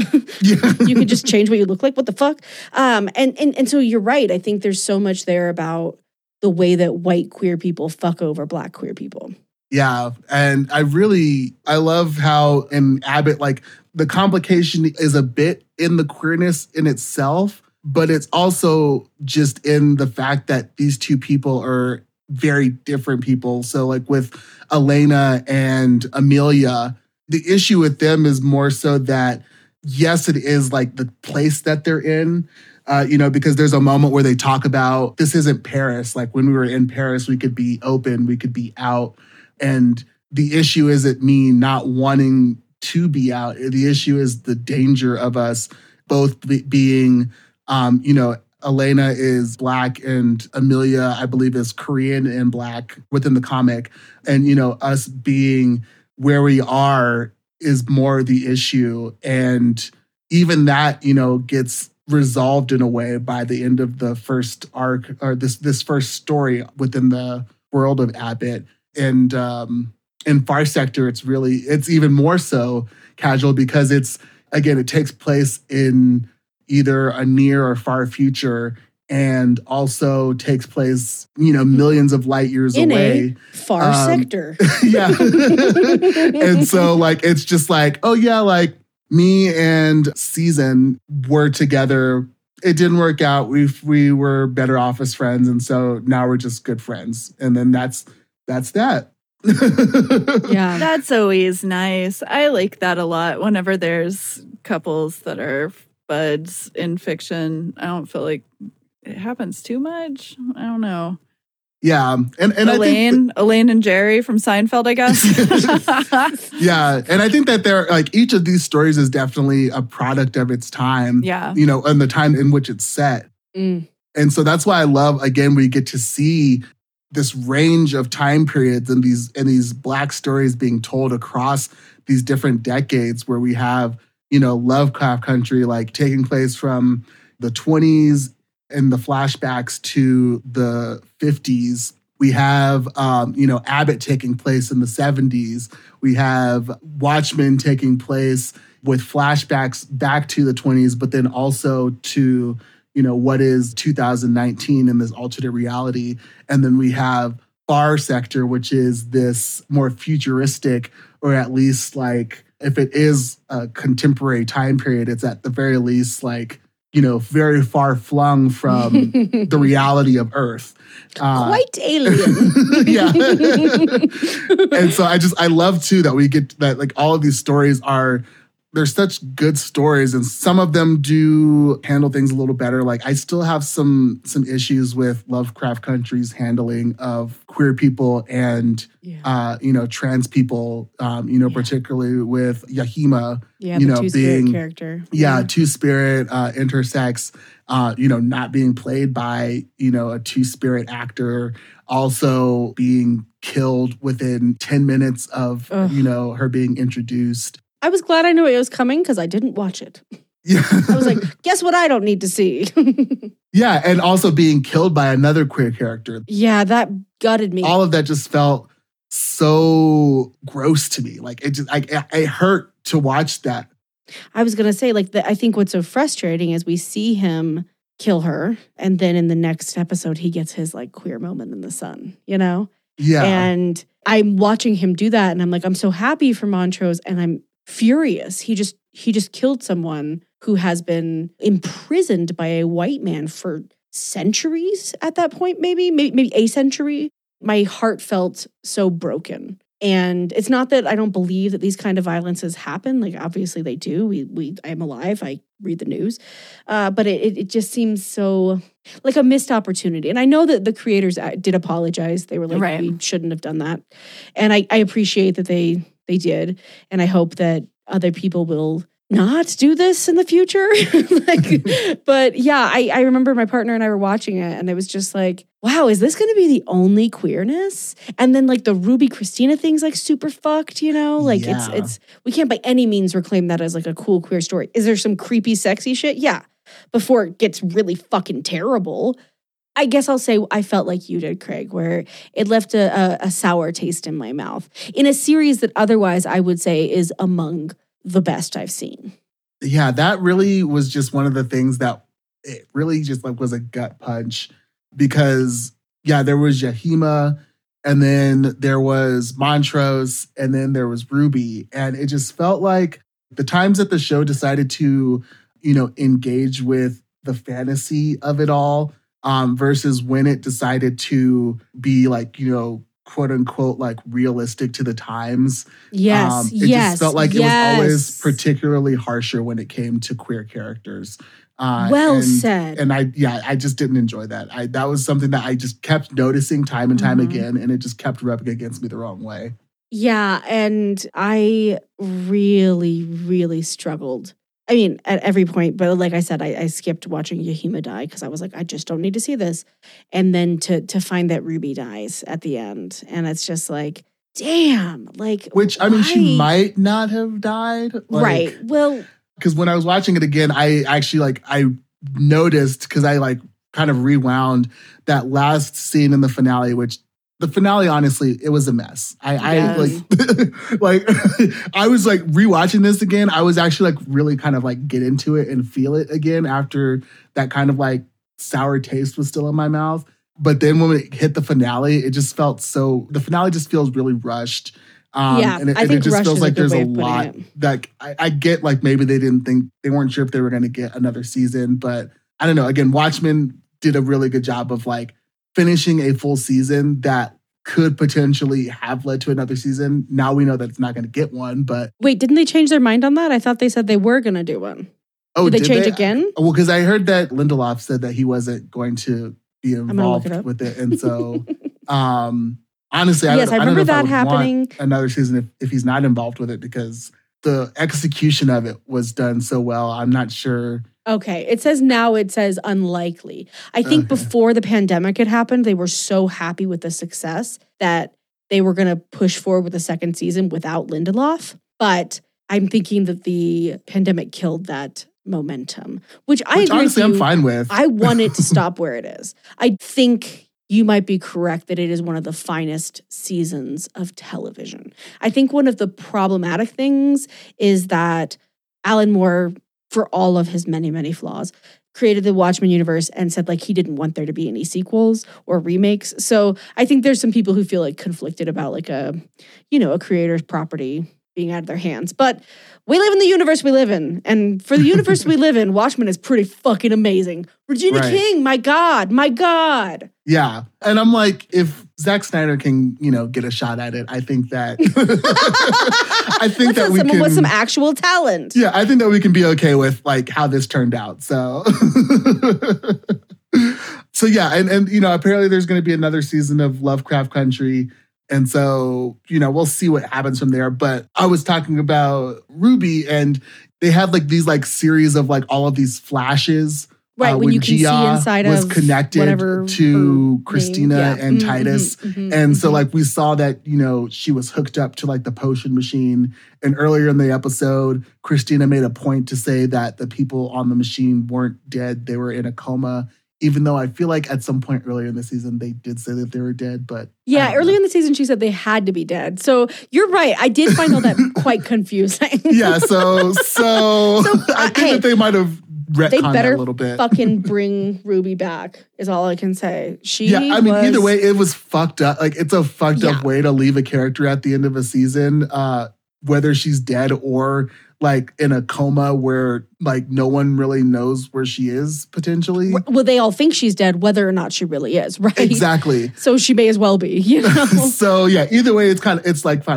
Yeah. You could just change what you look like, what the fuck? And so you're right. I think there's so much there about the way that white queer people fuck over Black queer people. Yeah, and I love how in Abbott, like, the complication is a bit in the queerness in itself, but it's also just in the fact that these two people are very different people. So, like, with Elena and Amelia, the issue with them is more so that, yes, it is, like, the place that they're in, because there's a moment where they talk about, this isn't Paris. Like, when we were in Paris, we could be open, we could be out. And the issue isn't me not wanting to be out. The issue is the danger of us both being, Elena is Black and Amelia, I believe, is Korean and Black within the comic. And, us being where we are is more the issue. And even that, gets resolved in a way by the end of the first arc, or this first story within the world of Abbott. And in Far Sector, it's even more so casual because it takes place in either a near or far future and also takes place, millions of light years away. A far sector. Yeah. And so, like, it's just like, oh yeah, like me and Season were together. It didn't work out. We were better off as friends. And so now we're just good friends. And then that's that. Yeah. That's always nice. I like that a lot whenever there's couples that are buds in fiction. I don't feel like it happens too much. I don't know. Yeah. And Elaine and Jerry from Seinfeld, I guess. Yeah. And I think that they're like, each of these stories is definitely a product of its time. Yeah. And the time in which it's set. Mm. And so that's why I love, again, we get to see this range of time periods and these Black stories being told across these different decades, where we have, Lovecraft Country, like, taking place from the 20s and the flashbacks to the 50s. We have, Abbott taking place in the 70s. We have Watchmen taking place with flashbacks back to the 20s, but then also to what is 2019 in this alternate reality. And then we have Far Sector, which is this more futuristic, or at least, like, if it is a contemporary time period, it's at the very least, like, very far flung from the reality of Earth. Quite alien. Yeah. And so I love, too, that we get that, like, all of these stories are... They're such good stories, and some of them do handle things a little better. Like, I still have some issues with Lovecraft Country's handling of queer people and, trans people, particularly with Yahima, the two-spirit being character. Yeah. Two-spirit, intersex, not being played by, a two-spirit actor, also being killed within 10 minutes of, her being introduced. I was glad I knew it was coming because I didn't watch it. Yeah. I was like, guess what I don't need to see? Yeah, and also being killed by another queer character. Yeah, that gutted me. All of that just felt so gross to me. Like, it just, I hurt to watch that. I was going to say, like, I think what's so frustrating is we see him kill her, and then in the next episode, he gets his, like, queer moment in the sun, Yeah. And I'm watching him do that, and I'm like, I'm so happy for Montrose, and I'm furious. He just killed someone who has been imprisoned by a white man for centuries at that point, maybe a century. My heart felt so broken. And it's not that I don't believe that these kind of violences happen. Like, obviously they do. I'm alive. I read the news. But it just seems so like a missed opportunity. And I know that the creators did apologize. They were like, right, we shouldn't have done that. And I appreciate that they did. And I hope that other people will not do this in the future. But yeah, I remember my partner and I were watching it, and it was just like, wow, is this going to be the only queerness? And then, like, the Ruby Christina thing's, like, super fucked, Like, yeah. It's we can't by any means reclaim that as, like, a cool queer story. Is there some creepy, sexy shit? Yeah. Before it gets really fucking terrible. I guess I'll say I felt like you did, Craig, where it left a sour taste in my mouth in a series that otherwise I would say is among the best I've seen. Yeah, that really was just one of the things that it really just like was a gut punch because, yeah, there was Yahima and then there was Montrose and then there was Ruby. And it just felt like the times that the show decided to, you know, engage with the fantasy of it all versus when it decided to be like, you know, quote unquote, like realistic to the times. Yes. It just felt like it was always particularly harsher when it came to queer characters. Well said. And I just didn't enjoy that. That was something that I just kept noticing time and time again, and it just kept rubbing against me the wrong way. Yeah. And I really, really struggled. I mean, at every point, but like I said, I skipped watching Yahima die because I was like, I just don't need to see this. And then to find that Ruby dies at the end. And it's just like, damn. Like, which, why? I mean, she might not have died. Like, right. Well, because when I was watching it again, I actually like, I noticed because I like kind of rewound that last scene in the finale, which the finale, honestly, it was a mess. I was like rewatching this again. I was actually like really kind of like get into it and feel it again after that kind of like sour taste was still in my mouth. But then when it hit the finale, it just felt so, the finale just feels really rushed. And it just feels like there's a lot that I get like maybe they didn't think, they weren't sure if they were going to get another season. But I don't know. Again, Watchmen did a really good job of like finishing a full season that could potentially have led to another season. Now we know that it's not going to get one, but... Wait, didn't they change their mind on that? I thought they said they were going to do one. Oh, did they change again? Well, because I heard that Lindelof said that he wasn't going to be involved with it. And so, honestly, I don't know if I would want another season if he's not involved with it because the execution of it was done so well. I'm not sure... Okay, it says unlikely. I think before the pandemic had happened, they were so happy with the success that they were going to push forward with the second season without Lindelof. But I'm thinking that the pandemic killed that momentum, which I agree with you, I'm fine with. I want it to stop where it is. I think you might be correct that it is one of the finest seasons of television. I think one of the problematic things is that Alan Moore, for all of his many, many flaws, created the Watchmen universe and said, like, he didn't want there to be any sequels or remakes. So I think there's some people who feel, like, conflicted about, like, a creator's property being out of their hands. But we live in the universe we live in. And for the universe we live in, Watchmen is pretty fucking amazing. Regina King, my God. Yeah. And I'm like, if Zack Snyder can, you know, get a shot at it, with some actual talent. Yeah, I think that we can be okay with like how this turned out. So, so yeah, and you know, apparently there's going to be another season of Lovecraft Country, and so you know, we'll see what happens from there. But I was talking about Ruby, and they have like these like series of like all of these flashes. Right, when you can see inside of was connected to Christina and Titus. And so like we saw that, you know, she was hooked up to like the potion machine. And earlier in the episode, Christina made a point to say that the people on the machine weren't dead. They were in a coma, even though I feel like at some point earlier in the season, they did say that they were dead. But yeah, earlier in the season, she said they had to be dead. So you're right. I did find all that quite confusing. Yeah, so I think that they might have... They better fucking bring Ruby back is all I can say. Either way, it was fucked up. Like, it's a fucked up way to leave a character at the end of a season, whether she's dead or like in a coma where like no one really knows where she is potentially. Well, they all think she's dead, whether or not she really is, right? Exactly. So she may as well be. You know. So yeah, either way, it's kind of fucked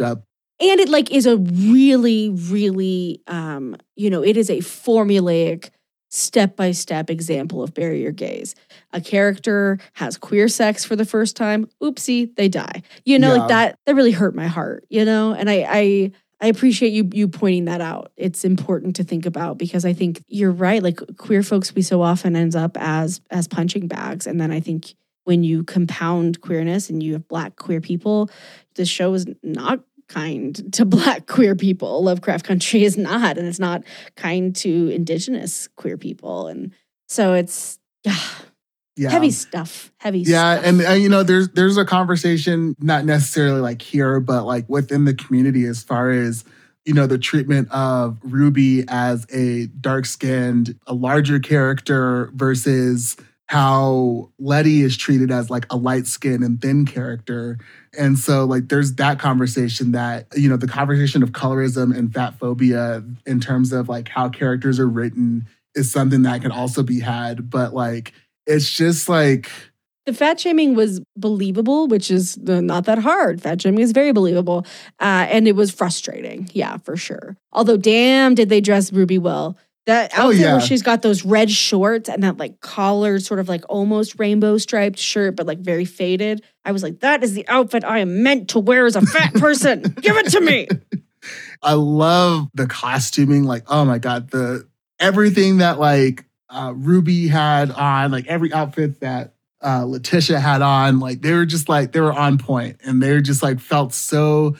up. And it like is a really, really, you know, it is a formulaic step-by-step example of bury your gaze. A character has queer sex for the first time. Oopsie, they die. You know, like that really hurt my heart, you know? And I appreciate you pointing that out. It's important to think about because I think you're right. Like queer folks, we so often ends up as punching bags. And then I think when you compound queerness and you have Black queer people, this show is not kind to Black queer people. Lovecraft Country is not, and it's not kind to Indigenous queer people. And so it's, yeah, Yeah. Heavy stuff. Yeah, and you know, there's a conversation, not necessarily like here, but like within the community as far as, you know, the treatment of Ruby as a dark-skinned, a larger character versus how Letty is treated as like a light-skinned and thin character. And so like there's that conversation that, you know, the conversation of colorism and fat phobia in terms of like how characters are written is something that can also be had, but like it's just like... The fat shaming was believable, which is not that hard. Fat shaming is very believable. And it was frustrating. Yeah, for sure. Although, damn, did they dress Ruby well. That outfit where she's got those red shorts and that like collared sort of like almost rainbow striped shirt, but like very faded. I was like, that is the outfit I am meant to wear as a fat person. Give it to me. I love the costuming. Like, oh my God, everything that like... Ruby had on, like every outfit that Letitia had on, like they were just like, they were on point and they were just like felt so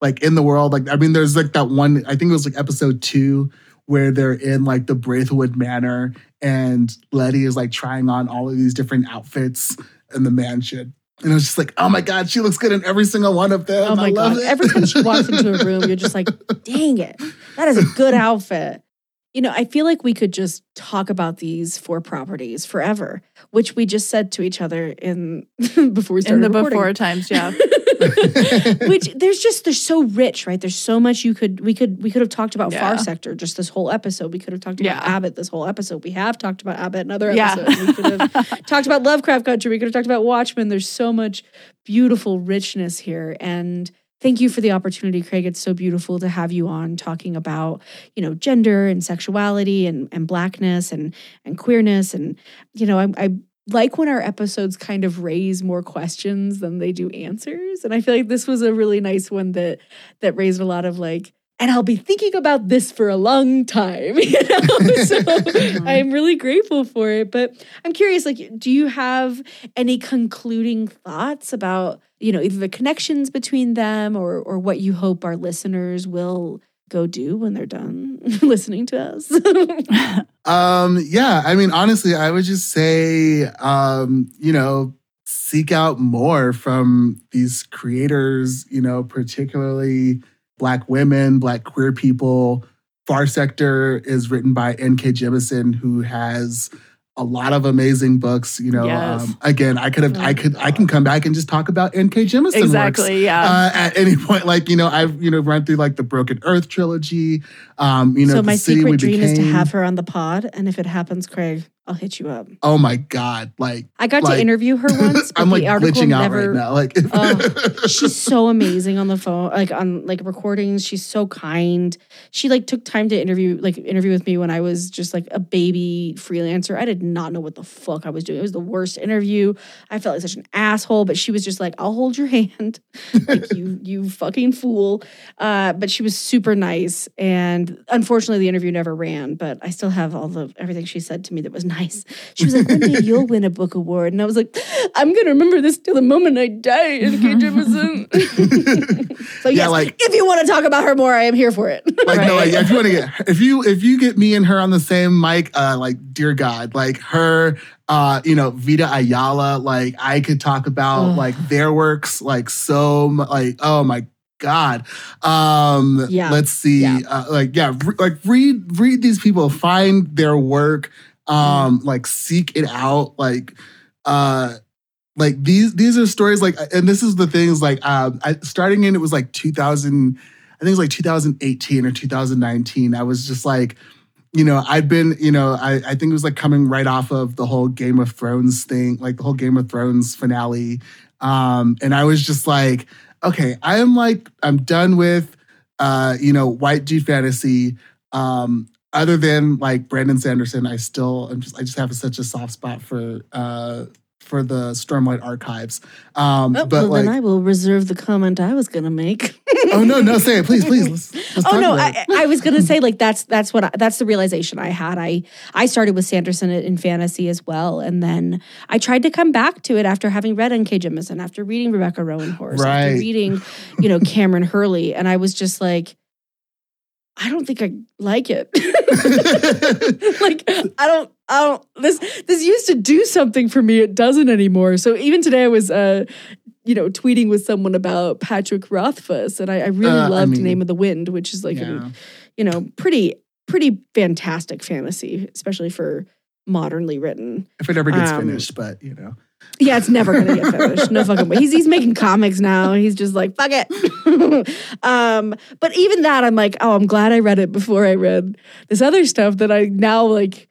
like in the world. Like, I mean, there's like that one, I think it was like episode 2 where they're in like the Braithwood Manor and Letty is like trying on all of these different outfits in the mansion. And I was just like, oh my God, she looks good in every single one of them. Oh my God. Every time she walks into a room, you're just like, dang it, that is a good outfit. You know, I feel like we could just talk about these 4 properties forever, which we just said to each other before we started recording. In the before times, yeah. Which they're so rich, right? There's so much we could have talked about Far Sector just this whole episode. We could have talked about Abbott this whole episode. We have talked about Abbott in other episodes. We could have talked about Lovecraft Country. We could have talked about Watchmen. There's so much beautiful richness here, and thank you for the opportunity, Craig. It's so beautiful to have you on talking about, you know, gender and sexuality and blackness and queerness. And, you know, I like when our episodes kind of raise more questions than they do answers. And I feel like this was a really nice one that raised a lot of like, and I'll be thinking about this for a long time. You know? So I'm really grateful for it. But I'm curious, like, do you have any concluding thoughts about, you know, either the connections between them or what you hope our listeners will go do when they're done listening to us? Yeah, I mean, honestly, I would just say, you know, seek out more from these creators, you know, particularly... Black women, Black queer people. Far Sector is written by N.K. Jemisin, who has a lot of amazing books. You know, again, I can come back and just talk about N.K. Jemisin works, at any point. Like, you know, I've run through like the Broken Earth trilogy. You know, so my secret dream is to have her on the pod, and if it happens, Craig, I'll hit you up. Oh my God! Like I got to interview her once. But I'm like glitching out right now. Like she's so amazing on the phone, like on like recordings. She's so kind. She like took time to interview with me when I was just like a baby freelancer. I did not know what the fuck I was doing. It was the worst interview. I felt like such an asshole. But she was just like, "I'll hold your hand," like you fucking fool. But she was super nice. And unfortunately, the interview never ran. But I still have all the everything she said to me that was nice. She was like, one day you'll win a book award. And I was like, I'm going to remember this till the moment I die, N.K. Jemisin. So yes, like, if you want to talk about her more, I am here for it. Like, no, like, if you want to get, if you get me and her on the same mic, like, dear God, like her, you know, Vida Ayala, like I could talk about like their works, like so much, like, oh my God. Let's see. Yeah. Read these people, find their work. Like seek it out, like these are stories like, and this is the things like, starting in, it was like 2018 or 2019. I was just like, you know, I'd been, you know, I think it was like coming right off of the whole Game of Thrones thing, like the whole Game of Thrones finale. And I was just like, okay, I'm done with, you know, white dude fantasy. Other than like Brandon Sanderson, I just have such a soft spot for the Stormlight Archives. Then I will reserve the comment I was gonna make. Oh no, say it, please. Let's oh no, I was gonna say like that's the realization I had. I started with Sanderson in fantasy as well, and then I tried to come back to it after having read N.K. Jemisin, after reading Rebecca Roan Horse, after reading Cameron Hurley, and I was just like. I don't think I like it. This used to do something for me. It doesn't anymore. So even today I was, tweeting with someone about Patrick Rothfuss, and I really loved Name of the Wind, which is pretty fantastic fantasy, especially for modernly written. If it ever gets finished, but you know. Yeah, it's never going to get finished. No fucking way. He's making comics now. He's just like, fuck it. But even that, I'm like, oh, I'm glad I read it before I read this other stuff that I now like,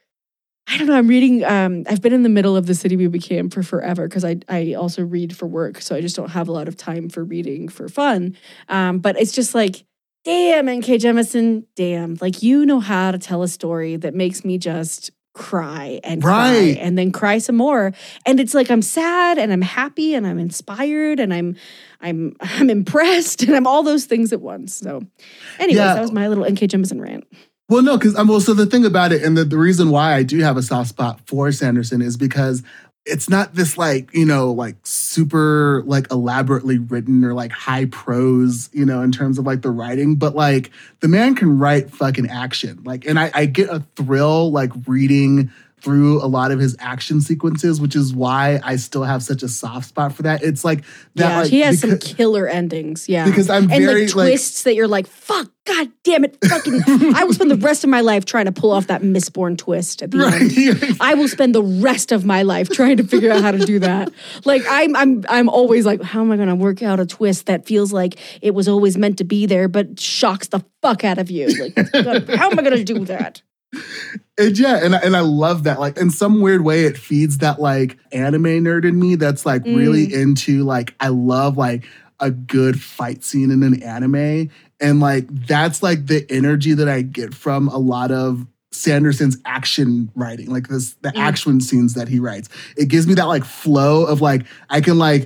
I don't know. I'm reading, I've been in the middle of The City We Became for forever because I also read for work. So I just don't have a lot of time for reading for fun. But it's just like, damn, N.K. Jemisin, damn. Like, you know how to tell a story that makes me just cry and cry and then cry some more. And it's like I'm sad and I'm happy and I'm inspired and I'm impressed and I'm all those things at once. So anyways, that was my little N.K. Jemisin rant. Well, no, because so the thing about it, and the reason why I do have a soft spot for Sanderson is because it's not this super elaborately written or high prose, in terms of the writing, but the man can write fucking action. And I get a thrill reading through a lot of his action sequences, which is why I still have such a soft spot for that. It's like that. Yeah, he has some killer endings. Yeah, because I'm twists that you're like, fuck, god damn it, fucking. I will spend the rest of my life trying to pull off that Mistborn twist at the end. I will spend the rest of my life trying to figure out how to do that. I'm always like, how am I going to work out a twist that feels like it was always meant to be there, but shocks the fuck out of you? How am I going to do that? And I love that. In some weird way, it feeds that anime nerd in me that's really into I love a good fight scene in an anime, and that's the energy that I get from a lot of Sanderson's action writing, action scenes that he writes. It gives me that flow of I can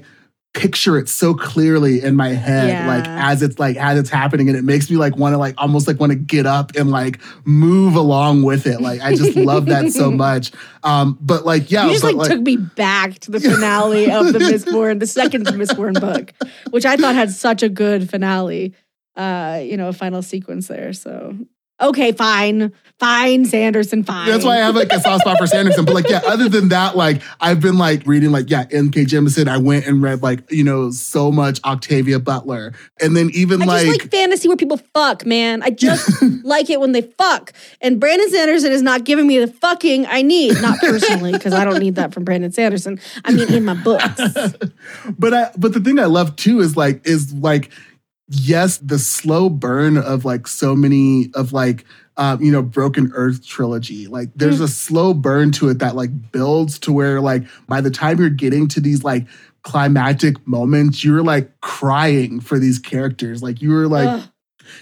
picture it so clearly in my head, as it's happening, and it makes me want to almost want to get up and move along with it. I just love that so much. You took me back to the finale of the second Mistborn book, which I thought had such a good finale, a final sequence there. So. Okay, fine, Sanderson, fine. That's why I have a soft spot for Sanderson. But other than that, I've been reading N.K. Jemisin. I went and read so much Octavia Butler, and then even I just like fantasy where people fuck, man. I just like it when they fuck. And Brandon Sanderson is not giving me the fucking I need, not personally, because I don't need that from Brandon Sanderson. I mean, in my books. But the thing I love too is. Yes, the slow burn of so many of Broken Earth trilogy. There's a slow burn to it that builds to where by the time you're getting to these climactic moments, you're crying for these characters. You were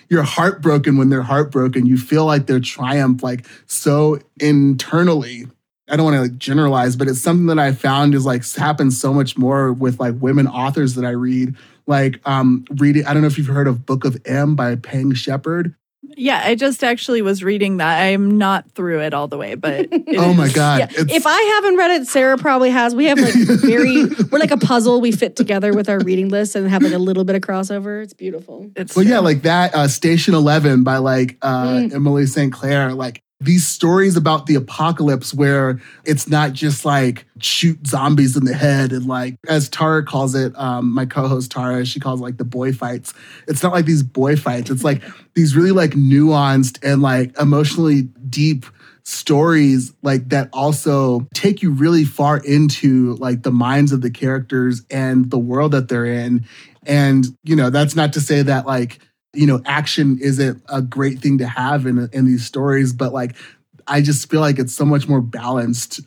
you're heartbroken when they're heartbroken. You feel their triumph so internally. I don't want to generalize, but it's something that I found is happens so much more with women authors that I read. Reading, I don't know if you've heard of Book of M by Pang Shepherd. Yeah, I just actually was reading that. I'm not through it all the way, but... oh my God. Yeah. If I haven't read it, Sarah probably has. We have we're a puzzle. We fit together with our reading list and have a little bit of crossover. It's beautiful. That Station 11 by Emily St. Clair, these stories about the apocalypse where it's not just shoot zombies in the head and as Tara calls it, my co-host Tara, she calls it the boy fights. It's not these boy fights. It's these really nuanced and emotionally deep stories that also take you really far into the minds of the characters and the world that they're in. And, that's not to say that action isn't a great thing to have in these stories, but I just feel it's so much more balanced.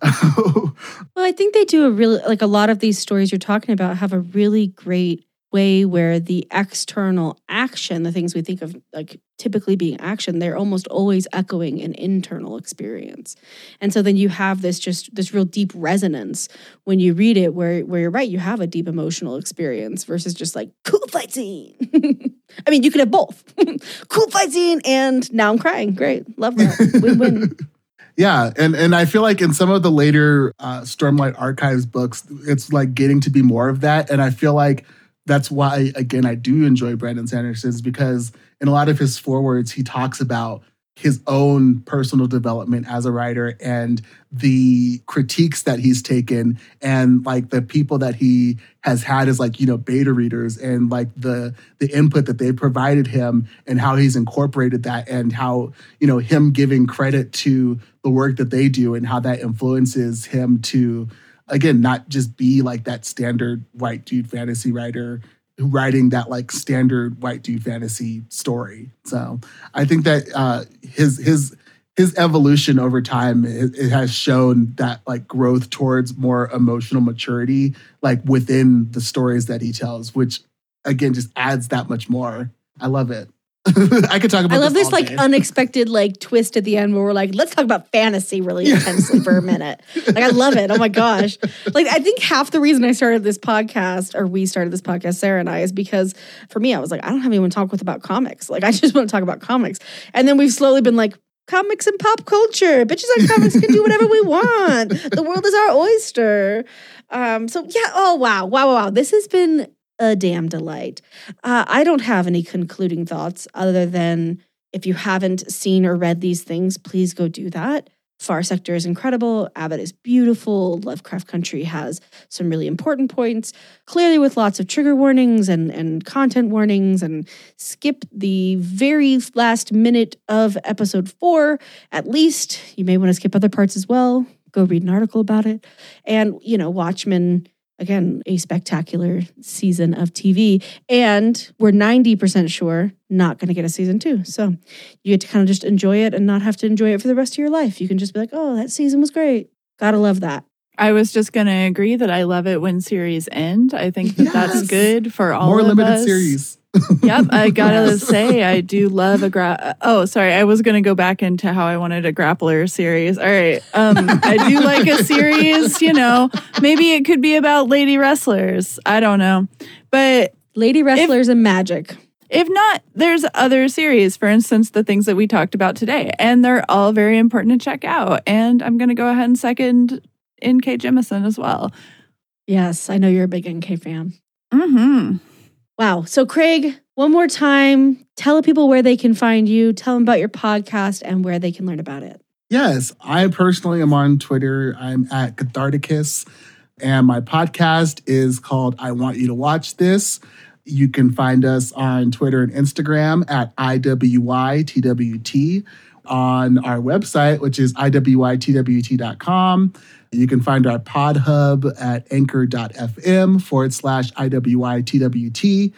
Well, I think they do a really a lot of these stories you're talking about have a really great way where the external action, the things we think of typically being action, they're almost always echoing an internal experience. And so then you have this real deep resonance when you read it where you're right, you have a deep emotional experience versus just cool fight scene. I mean, you could have both. Cool fight scene and now I'm crying. Great. Love that. Win-win. Yeah, and I feel in some of the later Stormlight Archives books, it's getting to be more of that. And I feel that's why, again, I do enjoy Brandon Sanderson's, because in a lot of his forewords, he talks about his own personal development as a writer and the critiques that he's taken and like the people that he has had as like, you know, beta readers and like the input that they provided him and how he's incorporated that and how, you know, him giving credit to the work that they do and how that influences him to, again, not just be like that standard white dude fantasy writer writing that like standard white dude fantasy story. So I think that his evolution over time, it has shown that like growth towards more emotional maturity, like within the stories that he tells, which again just adds that much more. I love it. I could talk about. I love this like unexpected like twist at the end where we're like, let's talk about fantasy really intensely for a minute. Like I love it. Oh my gosh! Like I think half the reason we started this podcast, Sarah and I, is because for me I was like, I don't have anyone to talk with about comics. Like I just want to talk about comics, and then we've slowly been like, comics and pop culture. Bitches on Comics can do whatever we want. The world is our oyster. So yeah. Oh wow. This has been a damn delight. I don't have any concluding thoughts other than if you haven't seen or read these things, please go do that. Far Sector is incredible. Abbott is beautiful. Lovecraft Country has some really important points, clearly with lots of trigger warnings and content warnings, and skip the very last minute of episode 4, at least. You may want to skip other parts as well. Go read an article about it. And, you know, Watchmen, again, a spectacular season of TV. And we're 90% sure not going to get a season 2. So you get to kind of just enjoy it and not have to enjoy it for the rest of your life. You can just be like, oh, that season was great. Gotta love that. I was just going to agree that I love it when series end. I think that that's good for all of us. More limited series. Yep, I gotta say, I do love a Oh, sorry, I was gonna go back into how I wanted a Grappler series. All right, I do like a series. You know, maybe it could be about lady wrestlers. I don't know, but lady wrestlers and magic. If not, there's other series. For instance, the things that we talked about today, and they're all very important to check out. And I'm gonna go ahead and second N.K. Jemisin as well. Yes, I know you're a big N.K. fan. Mm-hmm. Wow. So, Craig, one more time, tell people where they can find you, tell them about your podcast, and where they can learn about it. Yes. I personally am on Twitter. I'm at Catharticus, and my podcast is called I Want You to Watch This. You can find us on Twitter and Instagram at IWYTWT, on our website, which is IWYTWT.com. You can find our pod hub at anchor.fm/IWYTWT.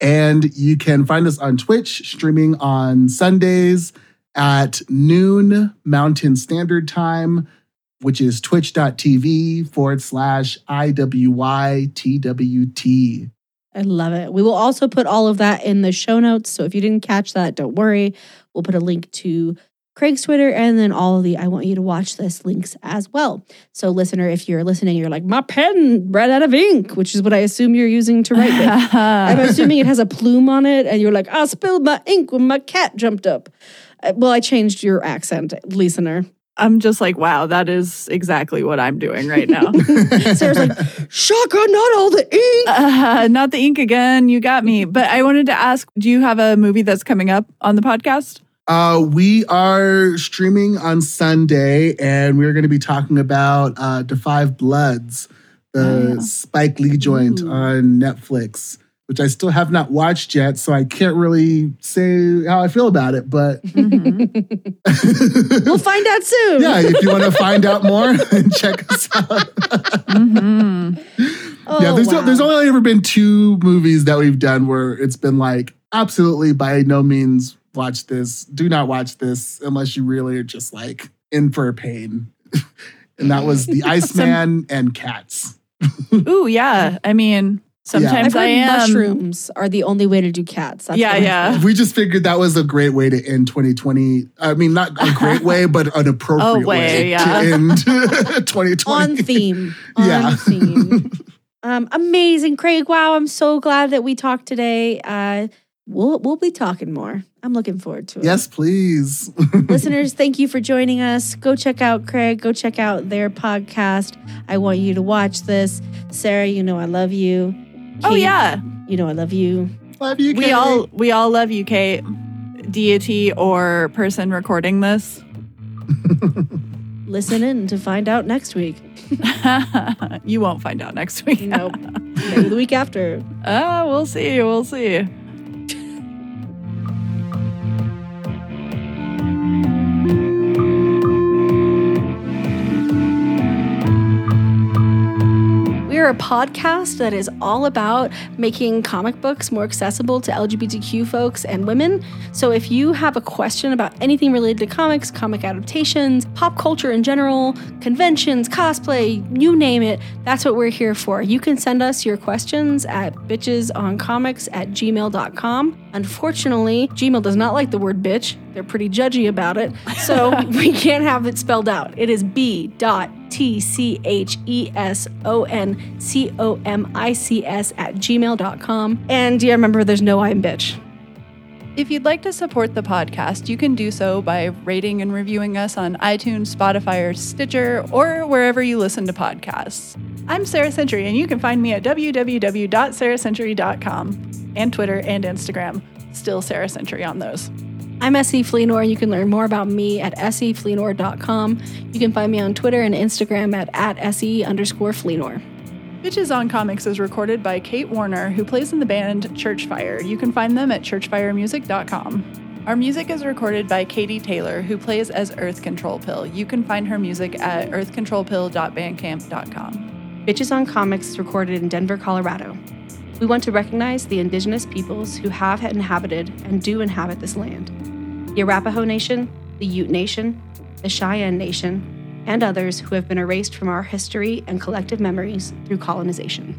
And you can find us on Twitch, streaming on Sundays at noon Mountain Standard Time, which is twitch.tv/IWYTWT. I love it. We will also put all of that in the show notes. So if you didn't catch that, don't worry. We'll put a link to Craig's Twitter, and then all of the I Want You to Watch This links as well. So listener, if you're listening, you're like, my pen ran out of ink, which is what I assume you're using to write with. I'm assuming it has a plume on it, and you're like, I spilled my ink when my cat jumped up. Well, I changed your accent, listener. I'm just like, wow, that is exactly what I'm doing right now. Sarah's like, shaka, not all the ink. Not the ink again. You got me. But I wanted to ask, do you have a movie that's coming up on the podcast? We are streaming on Sunday, and we're going to be talking about The Five Bloods, the Spike Lee joint on Netflix, which I still have not watched yet, so I can't really say how I feel about it, but... We'll find out soon. Yeah, if you want to find out more, check us out. Yeah, there's only ever been 2 movies that we've done where it's been like, absolutely, by no means... watch this. Do not watch this unless you really are just like in for pain. And that was The Iceman and Cats. Ooh, yeah. I mean, sometimes I am. Mushrooms are the only way to do Cats. That's We just figured that was a great way to end 2020. I mean, not a great way, but an appropriate way to end 2020. On theme. On theme. Amazing, Craig. Wow, I'm so glad that we talked today. We'll be talking more. I'm looking forward to it. Yes, please. Listeners, thank you for joining us. Go check out Craig. Go check out their podcast. I Want You to Watch This. Sarah, you know I love you. Kate, oh, yeah. you know, I love you. Love you, Kate. We all love you, Kate. Deity or person recording this. Listen in to find out next week. You won't find out next week. Nope. Maybe the week after. Oh, we'll see. We'll see. We're a podcast that is all about making comic books more accessible to LGBTQ folks and women. So if you have a question about anything related to comics, comic adaptations, pop culture in general, conventions, cosplay, you name it, that's what we're here for. You can send us your questions at bitchesoncomics@gmail.com. Unfortunately, Gmail does not like the word bitch. They're pretty judgy about it. So we can't have it spelled out. It is b.tchesoncomics@gmail.com. And yeah, remember, there's no I'm bitch. If you'd like to support the podcast, you can do so by rating and reviewing us on iTunes, Spotify, or Stitcher, or wherever you listen to podcasts. I'm Sarah Century, and you can find me at www.sarahcentury.com and Twitter and Instagram. Still Sarah Century on those. I'm S.E. Fleenor. You can learn more about me at SEFleenor.com. You can find me on Twitter and Instagram at @SE_Fleenor. Bitches on Comics is recorded by Kate Warner, who plays in the band Churchfire. You can find them at churchfiremusic.com. Our music is recorded by Katie Taylor, who plays as Earth Control Pill. You can find her music at earthcontrolpill.bandcamp.com. Bitches on Comics is recorded in Denver, Colorado. We want to recognize the indigenous peoples who have inhabited and do inhabit this land. The Arapaho Nation, the Ute Nation, the Cheyenne Nation, and others who have been erased from our history and collective memories through colonization.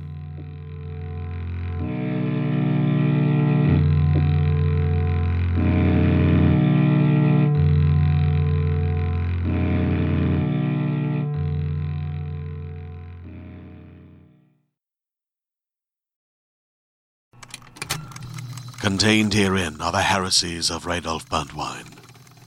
Contained herein are the heresies of Radolf Buntwine,